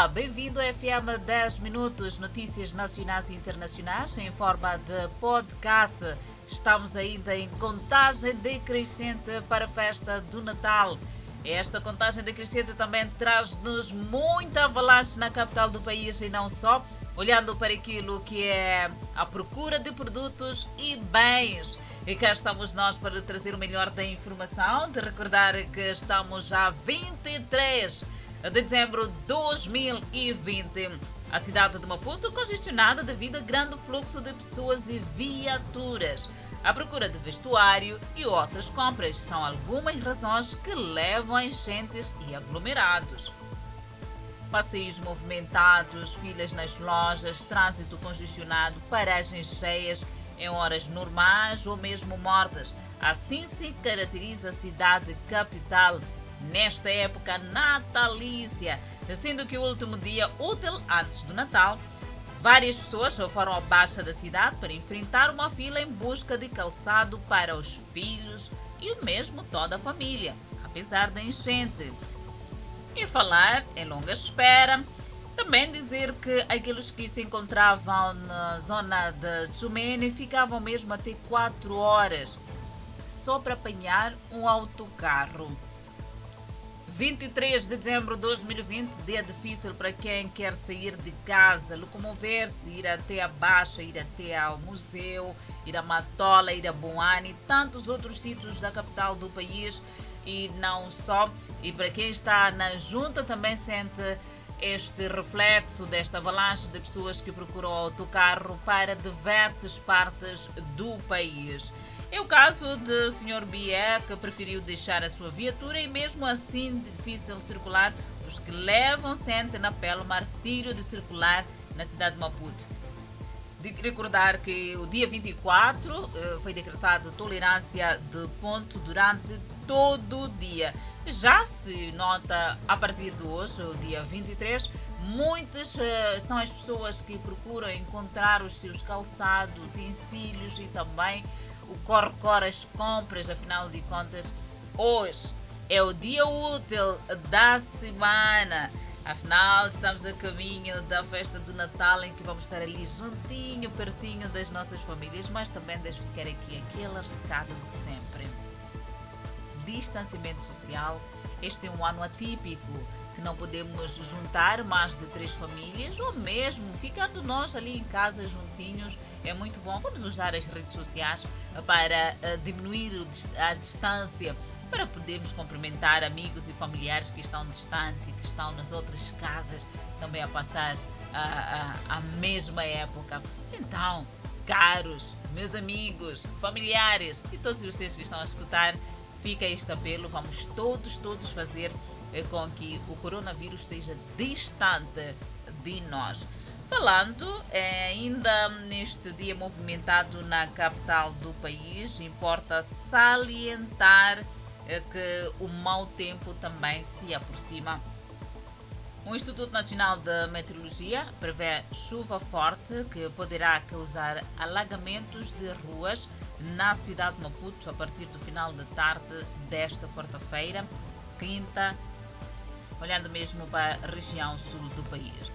Olá, bem-vindo a FM 10 Minutos, notícias nacionais e internacionais em forma de podcast. Estamos ainda em contagem decrescente para a festa do Natal. Esta contagem decrescente também traz-nos muita avalanche na capital do país e não só, olhando para aquilo que é a procura de produtos e bens. E cá estamos nós para trazer o melhor da informação, de recordar que estamos já 23 de dezembro de 2020. A cidade de Maputo congestionada devido a grande fluxo de pessoas e viaturas. A procura de vestuário e outras compras são algumas razões que levam a enchentes e aglomerados. Passeios movimentados, filas nas lojas, trânsito congestionado, paragens cheias em horas normais ou mesmo mortas. Assim se caracteriza a cidade capital nesta época natalícia, sendo que o último dia útil antes do Natal, várias pessoas foram à baixa da cidade para enfrentar uma fila em busca de calçado para os filhos e mesmo toda a família, apesar da enchente. E falar em longa espera, também dizer que aqueles que se encontravam na zona de Chumene ficavam mesmo até 4 horas só para apanhar um autocarro. 23 de dezembro de 2020, dia difícil para quem quer sair de casa, locomover-se, ir até a Baixa, ir até ao museu, ir a Matola, ir a Boane e tantos outros sítios da capital do país e não só. E para quem está na junta também sente este reflexo desta avalanche de pessoas que procuram autocarro para diversas partes do país. É o caso do Sr. Bié, que preferiu deixar a sua viatura e mesmo assim difícil circular, os que levam sente na pele o martírio de circular na cidade de Maputo. De recordar que o dia 24 foi decretado tolerância de ponto durante todo o dia. Já se nota a partir de hoje, o dia 23, muitas são as pessoas que procuram encontrar os seus calçados, utensílios e também o corre-corre, as compras. Afinal de contas, hoje é o dia útil da semana. Afinal, estamos a caminho da festa do Natal, em que vamos estar ali juntinho, pertinho das nossas famílias, mas também deixo ficar aqui aquele recado de sempre. Distanciamento social. Este é um ano atípico, que não podemos juntar mais de 3 famílias ou mesmo ficando nós ali em casa juntinhos. É muito bom, vamos usar as redes sociais para diminuir a distância, para podermos cumprimentar amigos e familiares que estão distantes, que estão nas outras casas também a passar a mesma época. Então, caros, meus amigos, familiares e todos vocês que estão a escutar, fica este apelo, vamos todos fazer com que o coronavírus esteja distante de nós. Falando ainda neste dia movimentado na capital do país, importa salientar que o mau tempo também se aproxima. O Instituto Nacional de Meteorologia prevê chuva forte que poderá causar alagamentos de ruas na cidade de Maputo a partir do final da tarde desta quarta-feira, quinta, olhando mesmo para a região sul do país.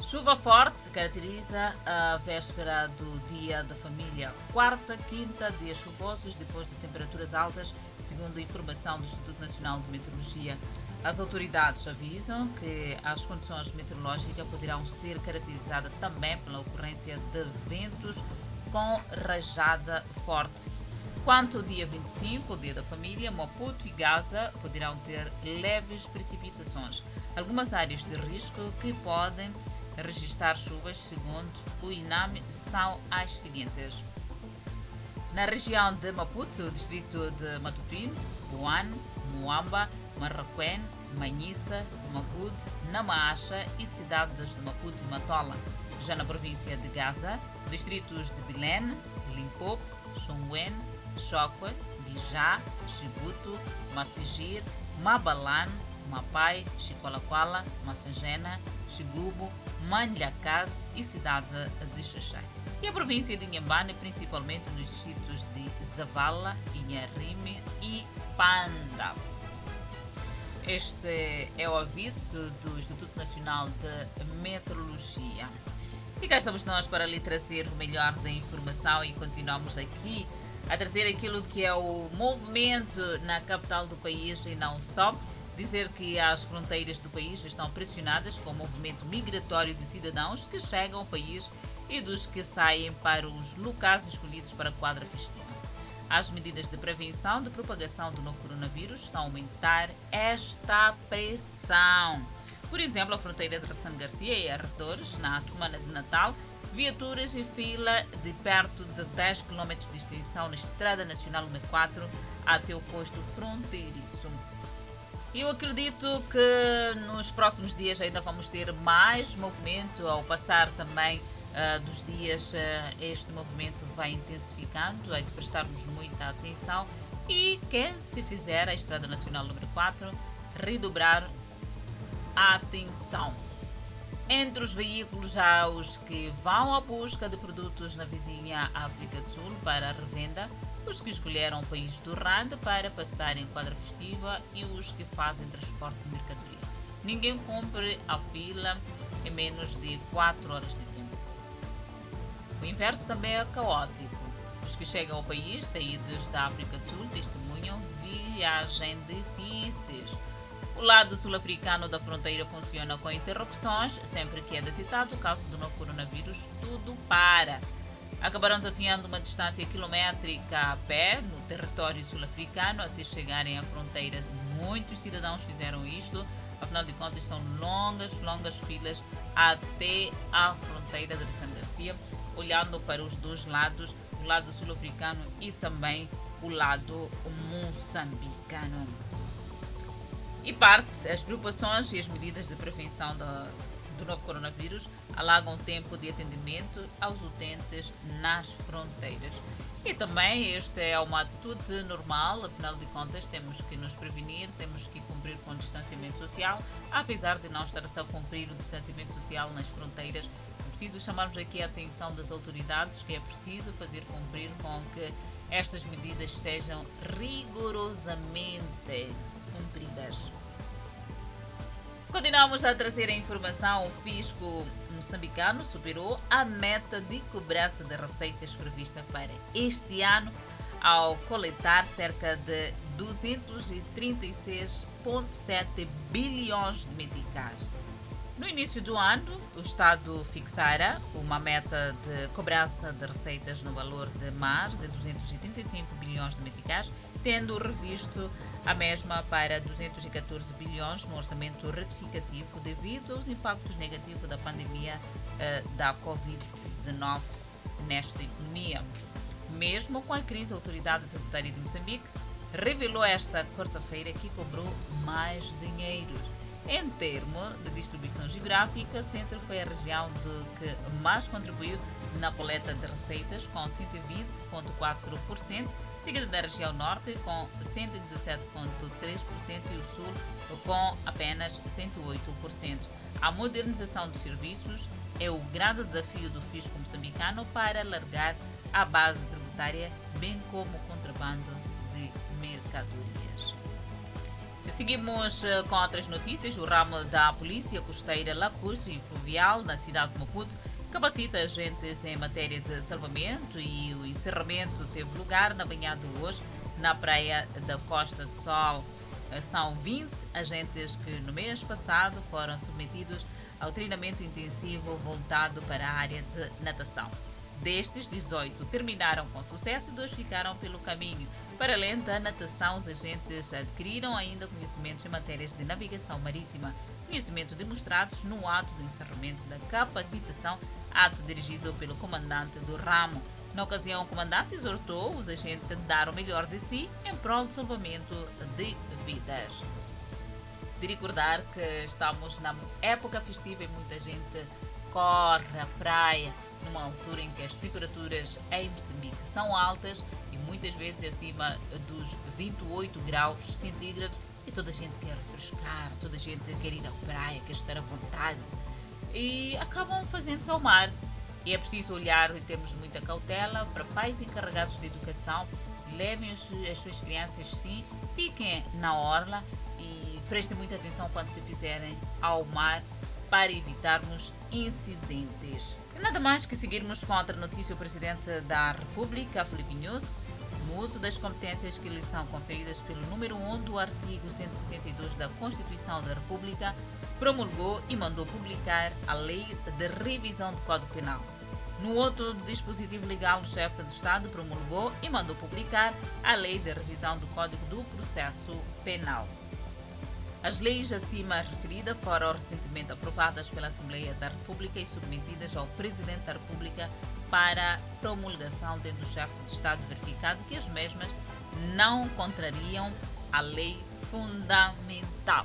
Chuva forte caracteriza a véspera do Dia da Família. Quarta, quinta, dias chuvosos, depois de temperaturas altas, segundo a informação do Instituto Nacional de Meteorologia. As autoridades avisam que as condições meteorológicas poderão ser caracterizadas também pela ocorrência de ventos com rajada forte. Quanto ao dia 25, o Dia da Família, Maputo e Gaza poderão ter leves precipitações. Algumas áreas de risco que podem registrar chuvas, segundo o INAMI, são as seguintes. Na região de Maputo, o distrito de Matupin, Boane, Moamba, Marraquém, Manhissa, Magude, Namaacha e cidades de Maputo e Matola. Já na província de Gaza, distritos de Belém, Limpopo, Xonguen, Xokwe, Bijá, Chibuto, Massigir, Mabalan, Mapai, Xicolacoala, Massangena, Xigubo, Manlhacás e cidade de Xaxai. E a província de Inhambane, principalmente nos distritos de Zavala, Inharime e Panda. Este é o aviso do Instituto Nacional de Meteorologia. E cá estamos nós para lhe trazer o melhor da informação e continuamos aqui a trazer aquilo que é o movimento na capital do país e não só. Dizer que as fronteiras do país estão pressionadas com o movimento migratório de cidadãos que chegam ao país e dos que saem para os locais escolhidos para a quadra festiva. As medidas de prevenção de propagação do novo coronavírus estão a aumentar esta pressão. Por exemplo, a fronteira de Ressano Garcia e arredores, na semana de Natal, viaturas em fila de perto de 10 km de extensão na Estrada Nacional nº 4 até o posto fronteiriço. Eu acredito que nos próximos dias ainda vamos ter mais movimento ao passar também dos dias. Este movimento vai intensificando, é de prestarmos muita atenção e quem se fizer a Estrada Nacional nº 4 redobrar a atenção. Entre os veículos há os que vão à busca de produtos na vizinha África do Sul para revenda, os que escolheram o país do Rand para passar em quadra festiva e os que fazem transporte de mercadoria. Ninguém cumpre a fila em menos de 4 horas de tempo. O inverso também é caótico. Os que chegam ao país, saídos da África do Sul, testemunham viagens difíceis. O lado sul-africano da fronteira funciona com interrupções. Sempre que é detectado o caso do novo coronavírus, tudo para. Acabaram desafiando uma distância quilométrica a pé no território sul-africano até chegarem à fronteira. Muitos cidadãos fizeram isto. Afinal de contas, são longas filas até à fronteira de Ressano Garcia, olhando para os dois lados, o lado sul-africano e também o lado moçambicano. E parte, as preocupações e as medidas de prevenção do novo coronavírus alargam o tempo de atendimento aos utentes nas fronteiras. E também esta é uma atitude normal, afinal de contas temos que nos prevenir, temos que cumprir com o distanciamento social, apesar de não estar a cumprir o distanciamento social nas fronteiras. É preciso chamarmos aqui a atenção das autoridades que é preciso fazer cumprir com que estas medidas sejam rigorosamente cumpridas. Continuamos a trazer a informação. O fisco moçambicano superou a meta de cobrança de receitas prevista para este ano ao coletar cerca de 236,7 bilhões de meticais. No início do ano, o Estado fixara uma meta de cobrança de receitas no valor de mais de 235 bilhões de meticais, tendo revisto a mesma para 214 bilhões no orçamento retificativo devido aos impactos negativos da pandemia da Covid-19 nesta economia. Mesmo com a crise, a Autoridade Tributária de Moçambique revelou esta quarta-feira que cobrou mais dinheiro. Em termos de distribuição geográfica, Centro foi a região que mais contribuiu na coleta de receitas, com 120,4%, seguida da região Norte, com 117,3% e o Sul, com apenas 108%. A modernização dos serviços é o grande desafio do fisco moçambicano para alargar a base tributária, bem como o contrabando de mercadorias. Seguimos com outras notícias. O ramo da Polícia Costeira, Lacustre e Fluvial, na cidade de Maputo, capacita agentes em matéria de salvamento e o encerramento teve lugar na manhã de hoje na praia da Costa do Sol. São 20 agentes que no mês passado foram submetidos ao treinamento intensivo voltado para a área de natação. Destes, 18 terminaram com sucesso e 2 ficaram pelo caminho. Para além da natação, os agentes adquiriram ainda conhecimentos em matérias de navegação marítima, conhecimentos demonstrados no ato do encerramento da capacitação, ato dirigido pelo comandante do ramo. Na ocasião, o comandante exortou os agentes a dar o melhor de si em prol do salvamento de vidas. De recordar que estamos na época festiva e muita gente corre à praia, numa altura em que as temperaturas em Moçambique são altas e muitas vezes acima dos 28 graus centígrados e toda a gente quer refrescar, toda a gente quer ir à praia, quer estar à vontade e acabam fazendo-se ao mar. E é preciso olhar e termos muita cautela para pais encarregados de educação, levem as suas crianças sim, fiquem na orla e Prestem muita atenção quando se fizerem ao mar para evitarmos incidentes. E nada mais que seguirmos com a outra notícia. O Presidente da República, Filipe Nyusi, no uso das competências que lhe são conferidas pelo número 1 do artigo 162 da Constituição da República, promulgou e mandou publicar a Lei de Revisão do Código Penal. No outro dispositivo legal, o chefe do Estado promulgou e mandou publicar a Lei de Revisão do Código do Processo Penal. As leis acima referidas foram recentemente aprovadas pela Assembleia da República e submetidas ao Presidente da República para promulgação, tendo o chefe de Estado verificado que as mesmas não contrariam a lei fundamental.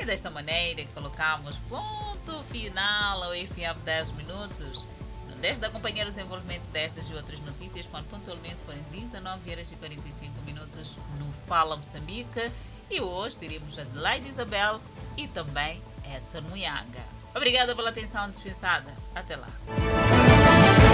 E desta maneira colocamos ponto final ao FM 10 minutos. Não deixe de acompanhar o desenvolvimento destas e outras notícias quando pontualmente forem 19h45 no Fala Moçambique. E hoje teremos Adelaide Isabel e também Edson Muianga. Obrigada pela atenção dispensada. Até lá.